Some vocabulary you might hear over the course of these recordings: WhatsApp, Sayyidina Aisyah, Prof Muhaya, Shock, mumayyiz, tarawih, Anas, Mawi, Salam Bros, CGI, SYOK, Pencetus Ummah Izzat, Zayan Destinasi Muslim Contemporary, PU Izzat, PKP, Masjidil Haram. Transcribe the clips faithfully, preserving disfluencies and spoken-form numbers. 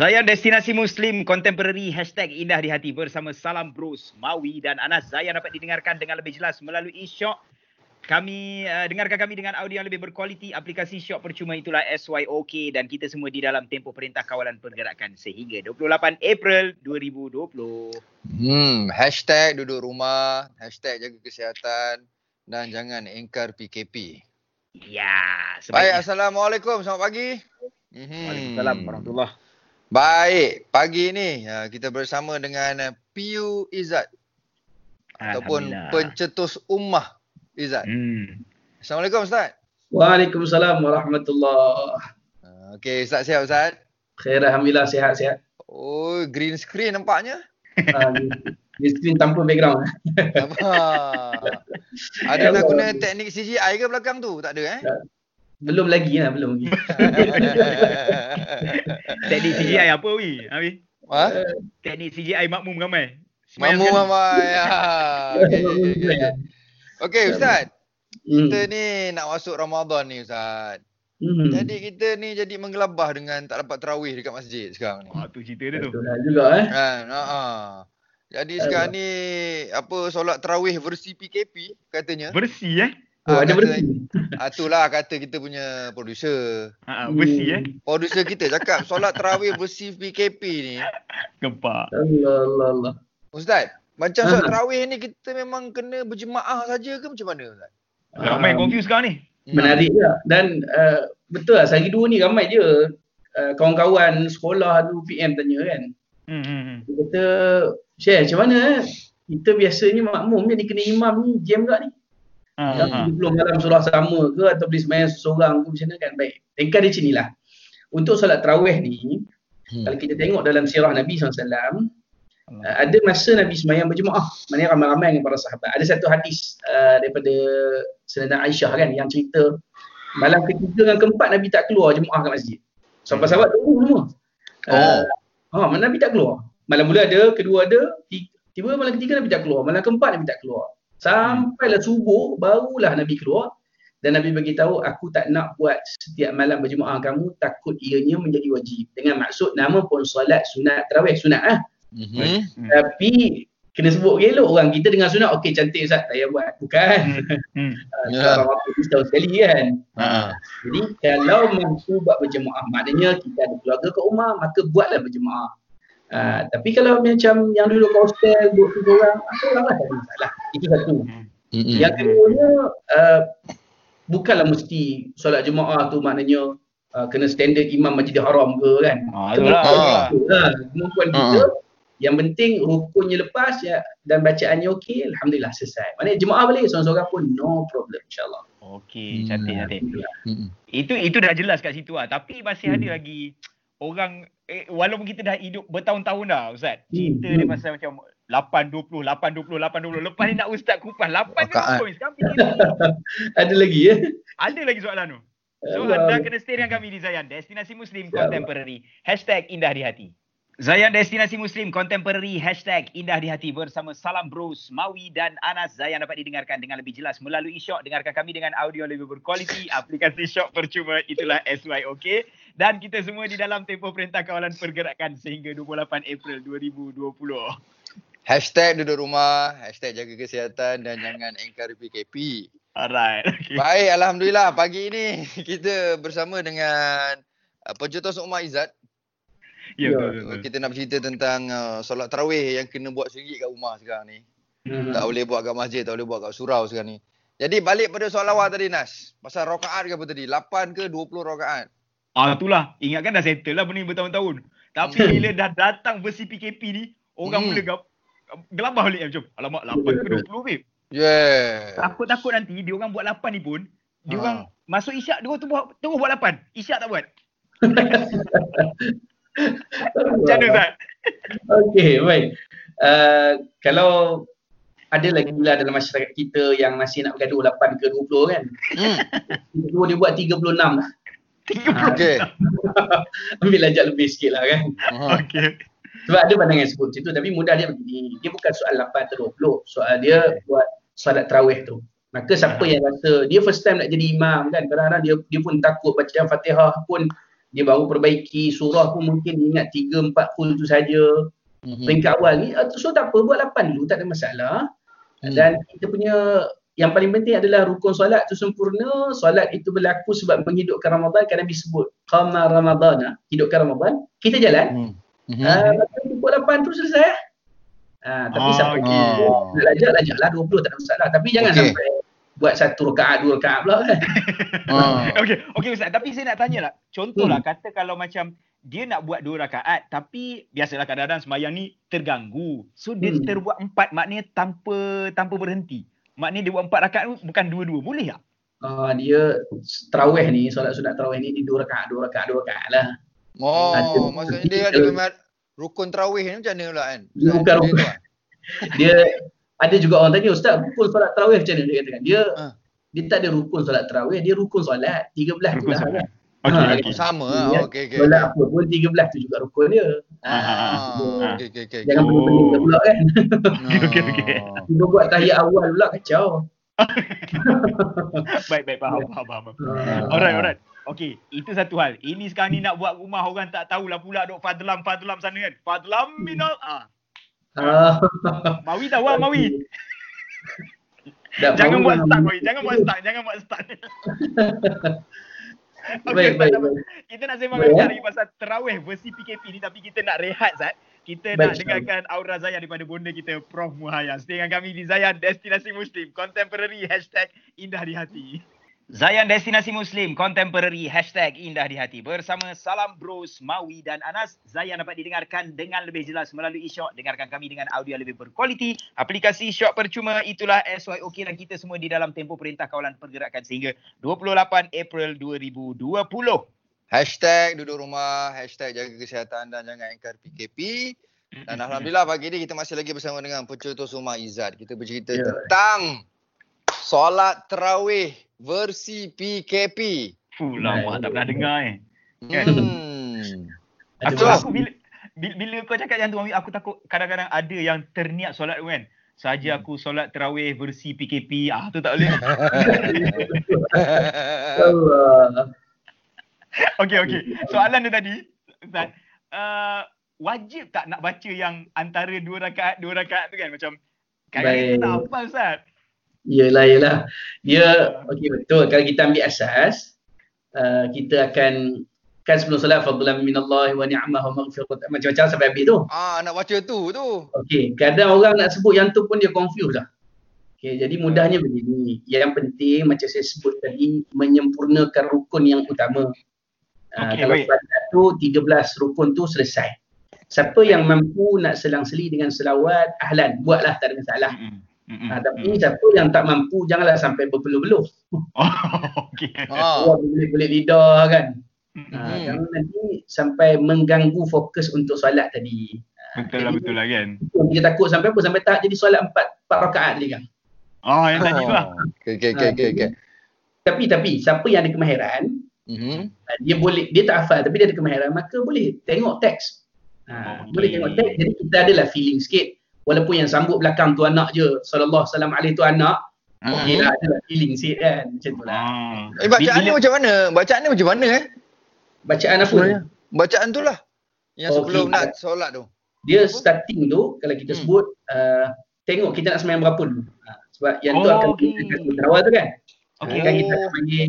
Zayan Destinasi Muslim Contemporary hashtag Indah di Hati bersama Salam Bros, Mawi dan Anas. Zayan dapat didengarkan dengan lebih jelas melalui Shock. Kami uh, dengarkan kami dengan audio yang lebih berkualiti. Aplikasi Shock percuma itulah S Y O K dan kita semua di dalam tempoh Perintah Kawalan Pergerakan sehingga dua puluh lapan April dua ribu dua puluh. Hmm, hashtag duduk rumah, hashtag jaga kesihatan dan jangan engkar P K P. Ya, sebaiknya. Baik, Assalamualaikum, selamat pagi. Waalaikumsalam warahmatullahi wabarakatuh. Baik, pagi ni kita bersama dengan P U Izzat ataupun Pencetus Ummah Izzat. Hmm. Assalamualaikum Ustaz. Waalaikumsalam warahmatullahi. Okey, Ustaz sihat Ustaz? Khair, alhamdulillah, sihat-sihat. Oh, green screen nampaknya. Ah, green screen tanpa background. Apa? Ada nak guna teknik C G I ke belakang tu? Tak ada eh? Belum lagi lah, belum lagi. Teknik C G I apa weh? Abi? Ha? Teknik C G I makmum ramai. Makmum ramai. Ya. Okey, okay, okay. okay, Ustaz. Hmm. Kita ni nak masuk Ramadan ni Ustaz. Hmm. Jadi kita ni jadi menggelabah dengan tak dapat tarawih dekat masjid sekarang ni. Ah, tu cerita dia tu. Betul juga eh. Ha, ha. ha. Jadi sekarang ni apa solat tarawih versi P K P katanya. Versi eh? Oh, ah, ada bersi. Ah, itulah kata kita punya producer. Ha, bersi eh. Producer kita cakap solat tarawih bersih P K P ni. Gempak. Allah Allah. Ustaz, macam solat tarawih ni kita memang kena berjemaah saja ke macam mana Ustaz? Ramai um, confuse sekarang ni. Menarik je. Dan uh, betul lah sehari dua ni ramai je uh, kawan-kawan sekolah tu P M tanya kan. Hmm hmm. Dia kata, "Syekh, macam mana eh? Kita biasanya makmum ni kena imam ni jam juga ni." Yang sebelum malam surah sama ke atau beli semayang seorang ke macam mana kan. Baik, tengkan di sinilah. Untuk solat tarawih ni, hmm. kalau kita tengok dalam sirah Nabi sallallahu alaihi wasallam, hmm. ada masa Nabi semayang berjemaah. Maknanya ramai-ramai dengan para sahabat. Ada satu hadis uh, daripada Sayyidina Aisyah kan, yang cerita malam ketiga dan keempat Nabi tak keluar jemaah kat masjid. Sahabat-sahabat tunggu semua. Oh. Uh, ha, Nabi tak keluar. Malam mula ada, kedua ada, tiba malam ketiga Nabi tak keluar. Malam keempat Nabi tak keluar. Sampailah subuh, barulah Nabi keluar dan Nabi bagi tahu, aku tak nak buat setiap malam berjemaah kamu, takut ianya menjadi wajib. Dengan maksud nama pun solat sunat tarawih sunat ah. Mm-hmm. Tapi kena sebut elok orang kita dengan sunat, okey cantik Ustaz, saya buat. Bukan. Mm-hmm. Sebab apa kita sekali kan. Ha. Jadi kalau mampu buat berjemaah, maknanya kita ada keluarga kat rumah, maka buatlah berjemaah. Uh, tapi kalau macam yang dulu kat hostel buat tiga orang, aku ramai tak ada masalah. Itu satu. Mm-hmm. Yang keduanya, uh, bukanlah mesti solat jemaah tu maknanya uh, kena standard imam Masjidil Haram ke kan. Ah, kemampuan ah. kita, ah. yang penting rukunnya lepas ya, dan bacaannya okey, alhamdulillah selesai. Maknanya jemaah boleh seorang-seorang pun, no problem insyaAllah. Okey, cantik-cantik. Mm-hmm. Itu itu dah jelas kat situ lah. Tapi masih mm. ada lagi orang, eh, walaupun kita dah hidup bertahun-tahun dah Ustaz, cerita hmm. dia pasal macam lapan dua puluh, lapan dua puluh, lapan dua puluh, lepas ni nak Ustaz kupas lapan dua puluh, sekarang fikir ada lagi ya? Ada lagi soalan tu. So Allah, anda kena stay dengan kami di Zayan Destinasi Muslim Contemporary hashtag Indah di Hati. Zayan Destinasi Muslim Contemporary hashtag Indah di Hati bersama Salam Bros, Mawi dan Anas. Zayan dapat didengarkan dengan lebih jelas melalui Shock. Dengarkan kami dengan audio lebih berkualiti. Aplikasi Shock percuma itulah S Y O K. Dan kita semua di dalam tempoh Perintah Kawalan Pergerakan sehingga dua puluh lapan April dua ribu dua puluh. Hashtag duduk rumah, hashtag jaga kesihatan dan jangan engkar P K P. Alright. Okay. Baik, alhamdulillah pagi ini kita bersama dengan uh, Pencetus Ummah Izzat. Ya, betul-betul. Kita nak bercerita tentang uh, solat tarawih yang kena buat sendiri kat rumah sekarang ni. Hmm. Tak boleh buat kat masjid, tak boleh buat kat surau sekarang ni. Jadi balik pada soalan awal tadi Nas. Pasal rakaat ke apa tadi? lapan ke dua puluh rakaat? Ah, itulah. Ingatkan dah settle lah benda ni bertahun-tahun. Tapi hmm. bila dah datang versi P K P ni, orang hmm. mula gelabah balik macam, alamak lapan ke dua puluh babe. Yeah. Takut-takut nanti dia orang buat lapan ni pun, dia ha. orang masuk isyak dia orang terus buat, terus buat lapan. Isyak tak buat. Macam mana Ustaz? Okey, baik. Uh, kalau ada lagi pula dalam masyarakat kita yang masih nak bergaduh lapan ke dua puluh kan. Hmm. Dua dia buat tiga puluh enam lah. tiga puluh enam. Okey. Ambil ajak lebih sikit lah kan. Okey. Sebab ada pandangan seperti itu tapi mudah dia begini. Dia bukan soal lapan ke dua puluh. Soal dia okay. buat solat tarawih tu. Maka siapa yang rasa dia first time nak jadi imam kan. Kadang-kadang dia, dia pun takut bacaan Fatihah pun dia baru perbaiki, surah pun mungkin ingat tiga empat full tu saja. Mm-hmm. Peringkat awal ni, so tak apa, buat lapan dulu, tak ada masalah. Mm. Dan kita punya yang paling penting adalah rukun solat tu sempurna. Solat itu berlaku sebab menghidupkan Ramadan, kerana Nabi sebut qama ramadana, hidupkan Ramadan, kita jalan. Mm-hmm. Uh, pukul lapan tu selesai. Uh, tapi oh, sampai okay. tu, lajak-lajak lah dua puluh tak ada masalah. Tapi jangan okay. sampai buat satu rakaat, dua rakaat pula kan. Oh. Okey, okey Ustaz, tapi saya nak tanya lah. Contohlah hmm. kata kalau macam dia nak buat dua rakaat tapi biasalah kadang-kadang semayang ni terganggu. So dia hmm. terbuat empat, maknanya tanpa tanpa berhenti. Maknanya dia buat empat rakaat tu bukan dua-dua, boleh tak? Uh, dia tarawih ni, solat sunat tarawih ni dia dua rakaat, dua rakaat, dua rakaat lah. Oh, ada, maksudnya dia ada memang rukun tarawih ni macam mana pula kan? Bukan rukun. Dia ada juga orang tanya, Ustaz, rukun solat tarawih macam mana? Dia katakan, dia ha. dia tak ada rukun solat tarawih, dia rukun solat. tiga belas rukun tu lah. Solat. Okay, ha, okay. Sama lah. Ya. Okay, okay. Solat apa pun, tiga belas tu juga rukun dia. Ha, ha, so, okay, okay, okay. Jangan oh. pening-pening pula kan. Okay, okay, okay. Dia buat tahiyat awal pula, kacau. Baik, baik, faham, faham, faham. Alright, alright. Okey, itu satu hal. Ini sekarang ni nak buat rumah, orang tak tahulah pula duk fadlam-fadlam sana kan. Fadlam minal ah. Uh, Mawi dah buat Mawi. Jangan buat start Mawi, jangan buat start, jangan buat start. Okey, kita nak sembang lagi pasal tarawih versi P K P ni, tapi kita nak rehat Zat. Kita baik, nak dengarkan aura Zayan daripada bonda kita Prof Muhaya. Stay dengan kami di Zayan Destinasi Muslim Contemporary hashtag Indah Di Hati. Zayan Destinasi Muslim Contemporary hashtag Indah Di Hati bersama Salam Bros, Mawi dan Anas. Zayan dapat didengarkan dengan lebih jelas melalui Shock. Dengarkan kami dengan audio lebih berkualiti. Aplikasi Shock percuma, itulah S Y O K dan kita semua di dalam tempoh perintah kawalan pergerakan sehingga dua puluh lapan April dua ribu dua puluh. Hashtag duduk rumah, hashtag jaga kesihatan dan jangan engkar P K P. Dan Alhamdulillah pagi ni kita masih lagi bersama dengan Pencetus Ummah Izzat. Kita bercerita yeah. tentang solat tarawih versi P K P. Fuh, lama tak pernah dengar eh. Kan? Hmm. Aku, aku bila, bila kau cakap yang tu, aku takut kadang-kadang ada yang terniat solat tu kan. Saja aku solat tarawih versi P K P. Ah, tu tak boleh. Allah. Okey, okey. Soalan tu tadi, Ustaz, uh, wajib tak nak baca yang antara dua rakaat, dua rakaat tu kan? Macam, kadang-kadang tak hafal, Ustaz. Yelah, yelah. Dia, okey betul. Kalau kita ambil asas, uh, kita akan, kan sebelum solat, fadlan minallahi wa ni'mah wa maghfirah, macam-macam sampai habis tu. Ah, nak baca tu, tu. Okey, kadang orang nak sebut yang tu pun dia confused lah. Okay, jadi mudahnya begini. Yang penting, macam saya sebut tadi, menyempurnakan rukun yang utama. Okay, uh, kalau solat tu tiga belas rukun tu selesai. Siapa yang mampu nak selang-seli dengan selawat, ahlan, buatlah, tak ada masalah. Mm-hmm. Mm-hmm. Uh, tapi mm-hmm. siapa yang tak mampu, janganlah sampai berpeluh-peluh. Oh, okay. oh. Boleh-boleh lidah kan. Mm-hmm. Uh, jangan nanti sampai mengganggu fokus untuk solat tadi. Uh, betul lah, betul lah kan. Dia takut sampai apa? Sampai tahap jadi solat empat, empat rakaat lagi kan. Oh, yang tadi tu lah. Okay, okay, okay, uh, okay, okay. Tapi, tapi, siapa yang ada kemahiran, mm-hmm. dia boleh, dia tak hafal tapi dia ada kemahiran, maka boleh tengok teks. Ha, okay. Boleh tengok teks, jadi kita adalah feeling sikit. Walaupun yang sambut belakang tu anak je, sallallahu salam alaihi tu anak, uh-huh. dia lah adalah feeling sikit kan, macam tu lah. Uh. Eh, bacaan ni macam mana? Bacaan ni macam mana eh? Bacaan apa? Bacaan tu lah. Yang okay. sebelum nak solat tu. Dia apa? Starting tu, kalau kita hmm. sebut, uh, tengok kita nak semayang berapa dulu. Ha, sebab yang oh, tu akan okay. kita awal tu kan. Okay. Kan kita akan panggil,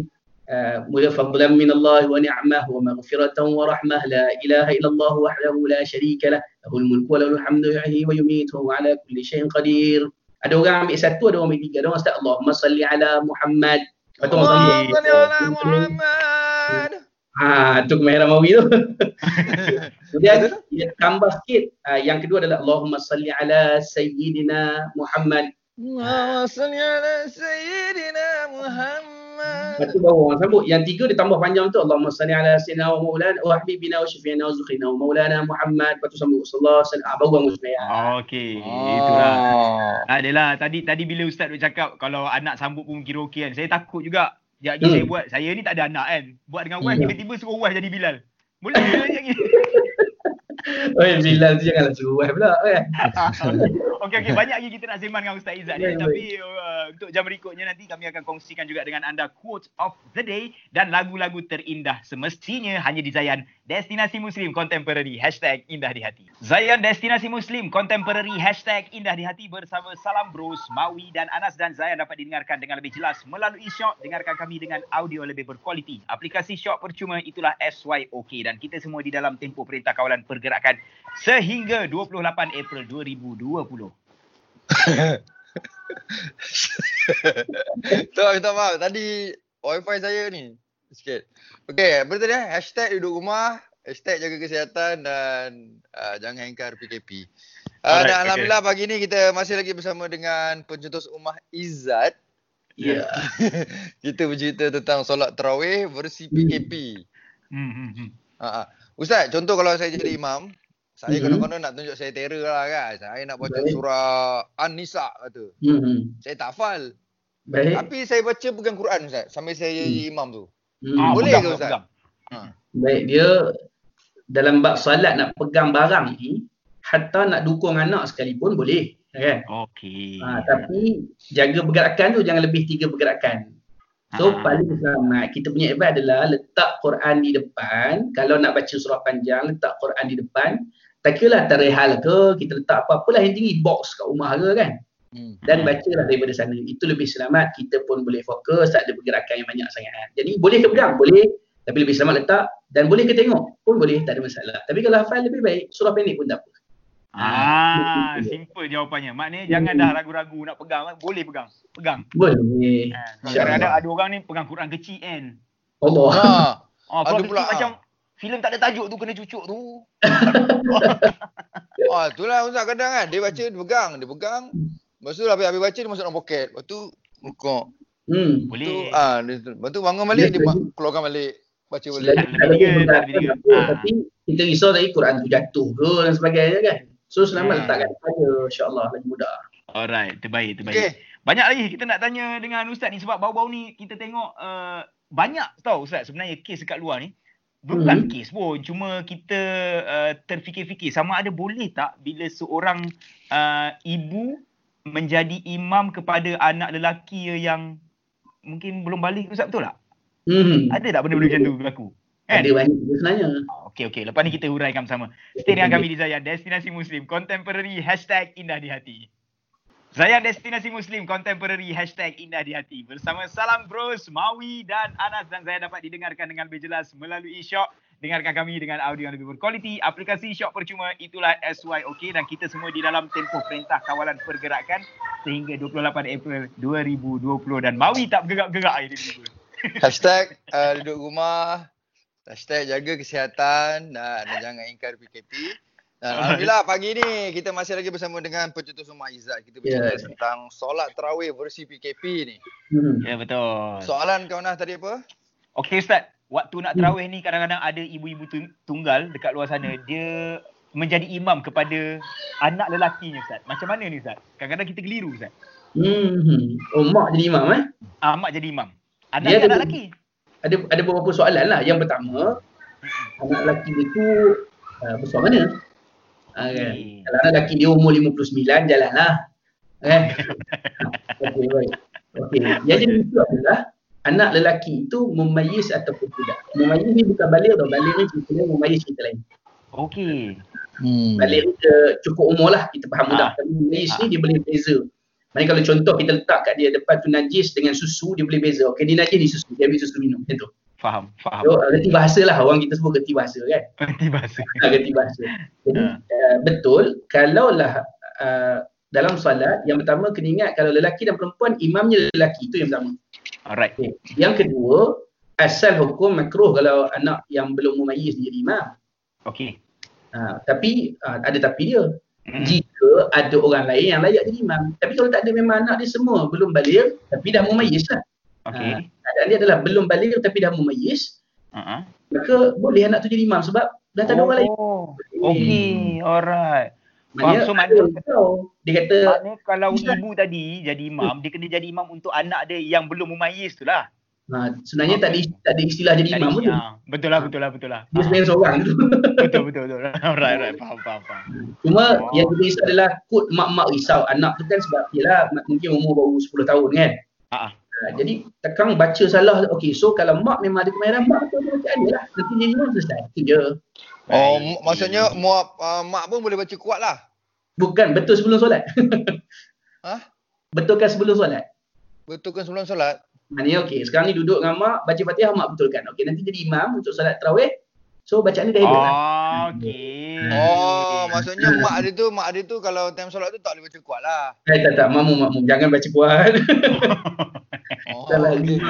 mula fadlan minallahi wa ni'mah wa maghfiratan wa rahmah la ilaha illallah wahdahu la syarika lah lahul mulku wa lahul hamdu yuhyi wa yumitu wa ala kulli syai'in qadir. Ada orang ambil satu, ada orang ambil tiga, ada orang start Allahumma salli ala Muhammad, lepas tu orang sambung salli ala Muhammad. Ha, tu kemahiran Mawi tu. Kemudian tambah sikit, yang kedua adalah Allahumma salli ala sayyidina Muhammad. Allahumma salli ala sayyidina Muhammad. Lepas tu baru orang sambut. Yang tiga dia tambah panjang tu, Allahumma salli ala sayyidina wa maulana wa habibina wa syafi'ina wa zukrina wa maulana Muhammad. Lepas tu sambut sallallahu alaihi wasallam. Baru orang musnayah. Okey, itulah. Adalah tadi tadi bila ustaz tu cakap kalau anak sambut pun kira okey kan. Saya takut juga. Sekejap lagi hmm. saya buat. Saya ni tak ada anak kan. Buat dengan wife, yeah. tiba-tiba suruh wife jadi Bilal. Boleh Bilal lagi. Oi, Bilal tu janganlah suruh wife pula kan. Okey okey, banyak lagi kita nak sembang dengan Ustaz Izzat ni, tapi uh, untuk jam berikutnya nanti kami akan kongsikan juga dengan anda quote of the day dan lagu-lagu terindah semestinya hanya di Zayan Destinasi Muslim Contemporary hashtag indah di hati. Zayan Destinasi Muslim Contemporary hashtag indah di hati bersama Salam Bros, Mawi dan Anas, dan Zayan dapat didengarkan dengan lebih jelas melalui Syok. Dengarkan kami dengan audio lebih berkualiti. Aplikasi Syok percuma, itulah S Y O K, dan kita semua di dalam tempoh Perintah Kawalan Pergerakan sehingga dua puluh lapan April dua ribu dua puluh. Tuan, minta maaf. Tadi wifi saya ni sikit. Okey, betul tadi hashtag duduk rumah, hashtag jaga kesihatan dan uh, jangan hengkar P K P. Uh, Alright, dan alhamdulillah okay. Pagi ni kita masih lagi bersama dengan Pencetus Ummah Izzat. Ya. Yeah. Kita bercerita tentang solat tarawih versi P K P. Hmm. Uh-huh. Ustaz, contoh kalau saya jadi imam, saya mm-hmm. konon-konon nak tunjuk saya terror lah kan. Saya nak baca Baik. surah An-Nisa kata. Mm-hmm. Saya tak hafal. Baik. Tapi saya baca pegang Quran Ustaz sampai saya mm. jadi imam tu. Mm. Ah, boleh pegang, ke Ustaz? Ha. Baik, dia dalam bab salat nak pegang barang ni, hatta nak dukung anak sekalipun boleh, kan? Okey. Ha, tapi jaga pergerakan tu jangan lebih tiga pergerakan. So ha. paling selamat kita punya advice adalah letak Quran di depan. Kalau nak baca surah panjang, letak Quran di depan. Tak kira tak rehal ke, kita letak apa-apalah yang tinggi, box kat rumah ke kan. Hmm. Dan bacalah daripada sana. Itu lebih selamat, kita pun boleh fokus, tak ada pergerakan yang banyak sangat. Jadi boleh ke pegang? Boleh. Tapi lebih selamat letak, dan boleh ke tengok? Pun boleh, tak ada masalah. Tapi kalau hafal lebih baik, surah pendek pun tak apa. Ah, ha, simple jawapannya. Maknanya hmm. jangan dah ragu-ragu nak pegang, boleh pegang. Pegang. Boleh. Ha, kadang-kadang ada orang ni pegang Quran kecil kan. Allah. Ha. Ah, kalau pula macam filem tak ada tajuk tu kena cucuk tu. Wah, itulah Ustaz kadang kan. Dia baca, dia pegang, dia pegang. Lepas tu habis-habis baca dia masuk dalam poket. Lepas tu rukuk. Hmm. Boleh. Ah, lepas tu bangun balik, dia, dia keluarkan balik. Baca boleh. Tapi kita risau tadi Quran tu jatuh ke dan sebagainya kan. So selama yeah. letakkan saja insya-Allah lagi mudah. Alright, terbaik, terbaik. Okay. Banyak lagi kita nak tanya dengan Ustaz ni sebab bau-bau ni kita tengok uh, banyak tau Ustaz sebenarnya kes dekat luar ni. Bukan hmm. kes pun, cuma kita uh, terfikir-fikir sama ada boleh tak bila seorang uh, ibu menjadi imam kepada anak lelaki yang mungkin belum balik, Ustaz, betul tak? Hmm. Ada tak benda-benda macam tu berlaku? Kan? Ada banyak sebenarnya. Okey, okey. Lepas ni kita huraikan bersama. Stay dengan kami di Zayan Destinasi Muslim Contemporary hashtag indah di hati. Zayan Destinasi Muslim Contemporary hashtag indah di hati bersama Salam Bros, Mawi dan Anas, dan saya dapat didengarkan dengan lebih jelas melalui Shock. Dengarkan kami dengan audio yang lebih berkualiti. Aplikasi Shock percuma, itulah S Y O K, dan kita semua di dalam tempoh Perintah Kawalan Pergerakan sehingga dua puluh lapan April dua ribu dua puluh, dan Mawi tak bergerak-gerak. Hashtag uh, duduk rumah, hashtag jaga kesihatan dan, dan jangan ingkar P K P. Dan alhamdulillah pagi ni kita masih lagi bersama dengan Pencetus Ummah Izzat. Kita bercerita yeah. tentang solat tarawih versi P K P ni. Ya yeah, betul. Soalan kau nak tadi apa? Okey Ustaz, waktu nak tarawih ni kadang-kadang ada ibu-ibu tunggal dekat luar sana, dia menjadi imam kepada anak lelakinya Ustaz. Macam mana ni Ustaz? Kadang-kadang kita keliru Ustaz. Hmm. Oh, mak jadi imam eh? Ah, mak jadi imam. Anak ada anak lelaki. Ada ada beberapa soalan lah. Yang pertama, anak lelaki itu uh, besar mana? Ha, kan? hmm. Kalau anak lelaki dia umur lima puluh sembilan, jalanlah. Eh? Okey, baik. Okey. Yang jadi itu adalah anak lelaki itu mumayyiz ataupun tidak. Mumayyiz ni bukan baligh tau. Baligh ni ceritanya mumayyiz cerita lain. Okey. Hmm. Baligh ni cukup umur lah, kita faham mudah. Tapi mumayyiz ni dia boleh beza. Maksudnya kalau contoh kita letak kat dia depan tu najis dengan susu, dia boleh beza. Okey, ni najis, ni susu. Dia ambil susu minum. Macam tu. Faham, faham. So, reti bahasa lah. Orang kita semua reti bahasa kan? Reti bahasa. Ha, reti bahasa. Jadi, uh. Uh, betul. Kalaulah uh, dalam solat, yang pertama kena ingat kalau lelaki dan perempuan, imamnya lelaki. Itu yang pertama. Alright. Okay. Yang kedua, asal hukum makruh kalau anak yang belum mumayyiz jadi imam. Okey. Uh, tapi, uh, ada tapi dia. Hmm. Jika ada orang lain yang layak jadi imam. Tapi kalau tak ada, memang anak dia semua belum baligh tapi dah mumayyiz lah. Okay. Ha, keadaan dia adalah belum baligh tapi dah mumayyiz. Uh-huh. Maka boleh anak tu jadi imam sebab dah tak ada oh. orang lain. Okey, alright. Maknanya, so, maknanya, dia kata, maknanya kalau ibu tadi jadi imam, dia kena jadi imam untuk anak dia yang belum mumayyiz tu lah. Ha, sebenarnya tak ada, tak ada istilah jadi imam pun. Betul lah, betul lah, betul lah. Dia sebenarnya seorang tu. Betul, betul, betul. Right, right. Faham, faham, faham. Cuma wow. yang kita risau adalah kod mak-mak risau. Anak tu kan sebab ialah mungkin umur baru sepuluh tahun kan. Uh-huh. Ha, jadi tekang baca salah. Okay, so kalau mak memang ada kemahiran, mak tu bacaan dia lah. Nanti dia memang selesai. Itu je. Oh, right. Maksudnya muak, uh, mak pun boleh baca kuat lah? Bukan, betul sebelum solat. Hah? Betulkan sebelum solat? Betulkan sebelum solat? Maknanya okey, sekarang ni duduk dengan mak, baca Fatihah mak betulkan. Okey, nanti jadi imam untuk solat tarawih. So bacaan ni dah hebat. Oh, okey. Oh, maksudnya mak dia tu, mak dia tu kalau time solat tu tak boleh baca kuat lah. Eh, tak tak, mamu mamu jangan baca kuat. Oh, okey,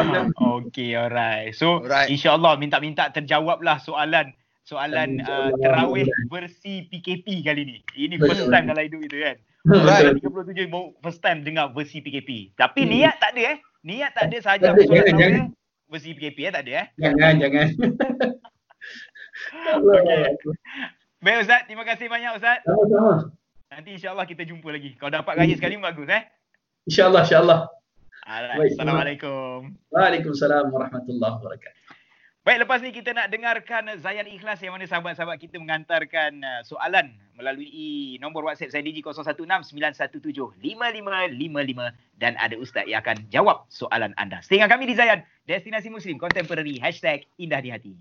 okay, alright. So, alright. Insya-Allah minta-minta terjawablah soalan soalan uh, tarawih versi P K P kali ni. Ini first time dalam hidup kita kan. Alright, tiga puluh tujuh first time dengar versi P K P. Tapi hmm. niat tak ada eh. Niat tak ada sahaja soalan versi P K P eh, tak ada eh. Jangan, jangan. Okey. Baik Ustaz, terima kasih banyak Ustaz. Sama-sama. Nanti insya-Allah kita jumpa lagi. Kalau dapat raya sekali bagus eh. Insya-Allah, insya-Allah. Alright. Assalamualaikum. Waalaikumsalam warahmatullahi wabarakatuh. Baik, lepas ni kita nak dengarkan Zayan Ikhlas yang mana sahabat-sahabat kita mengantarkan soalan melalui nombor WhatsApp saya D J kosong satu enam sembilan satu tujuh lima lima lima lima dan ada Ustaz yang akan jawab soalan anda. Stay dengan kami di Zayan Destinasi Muslim Contemporary hashtag Indah di Hati.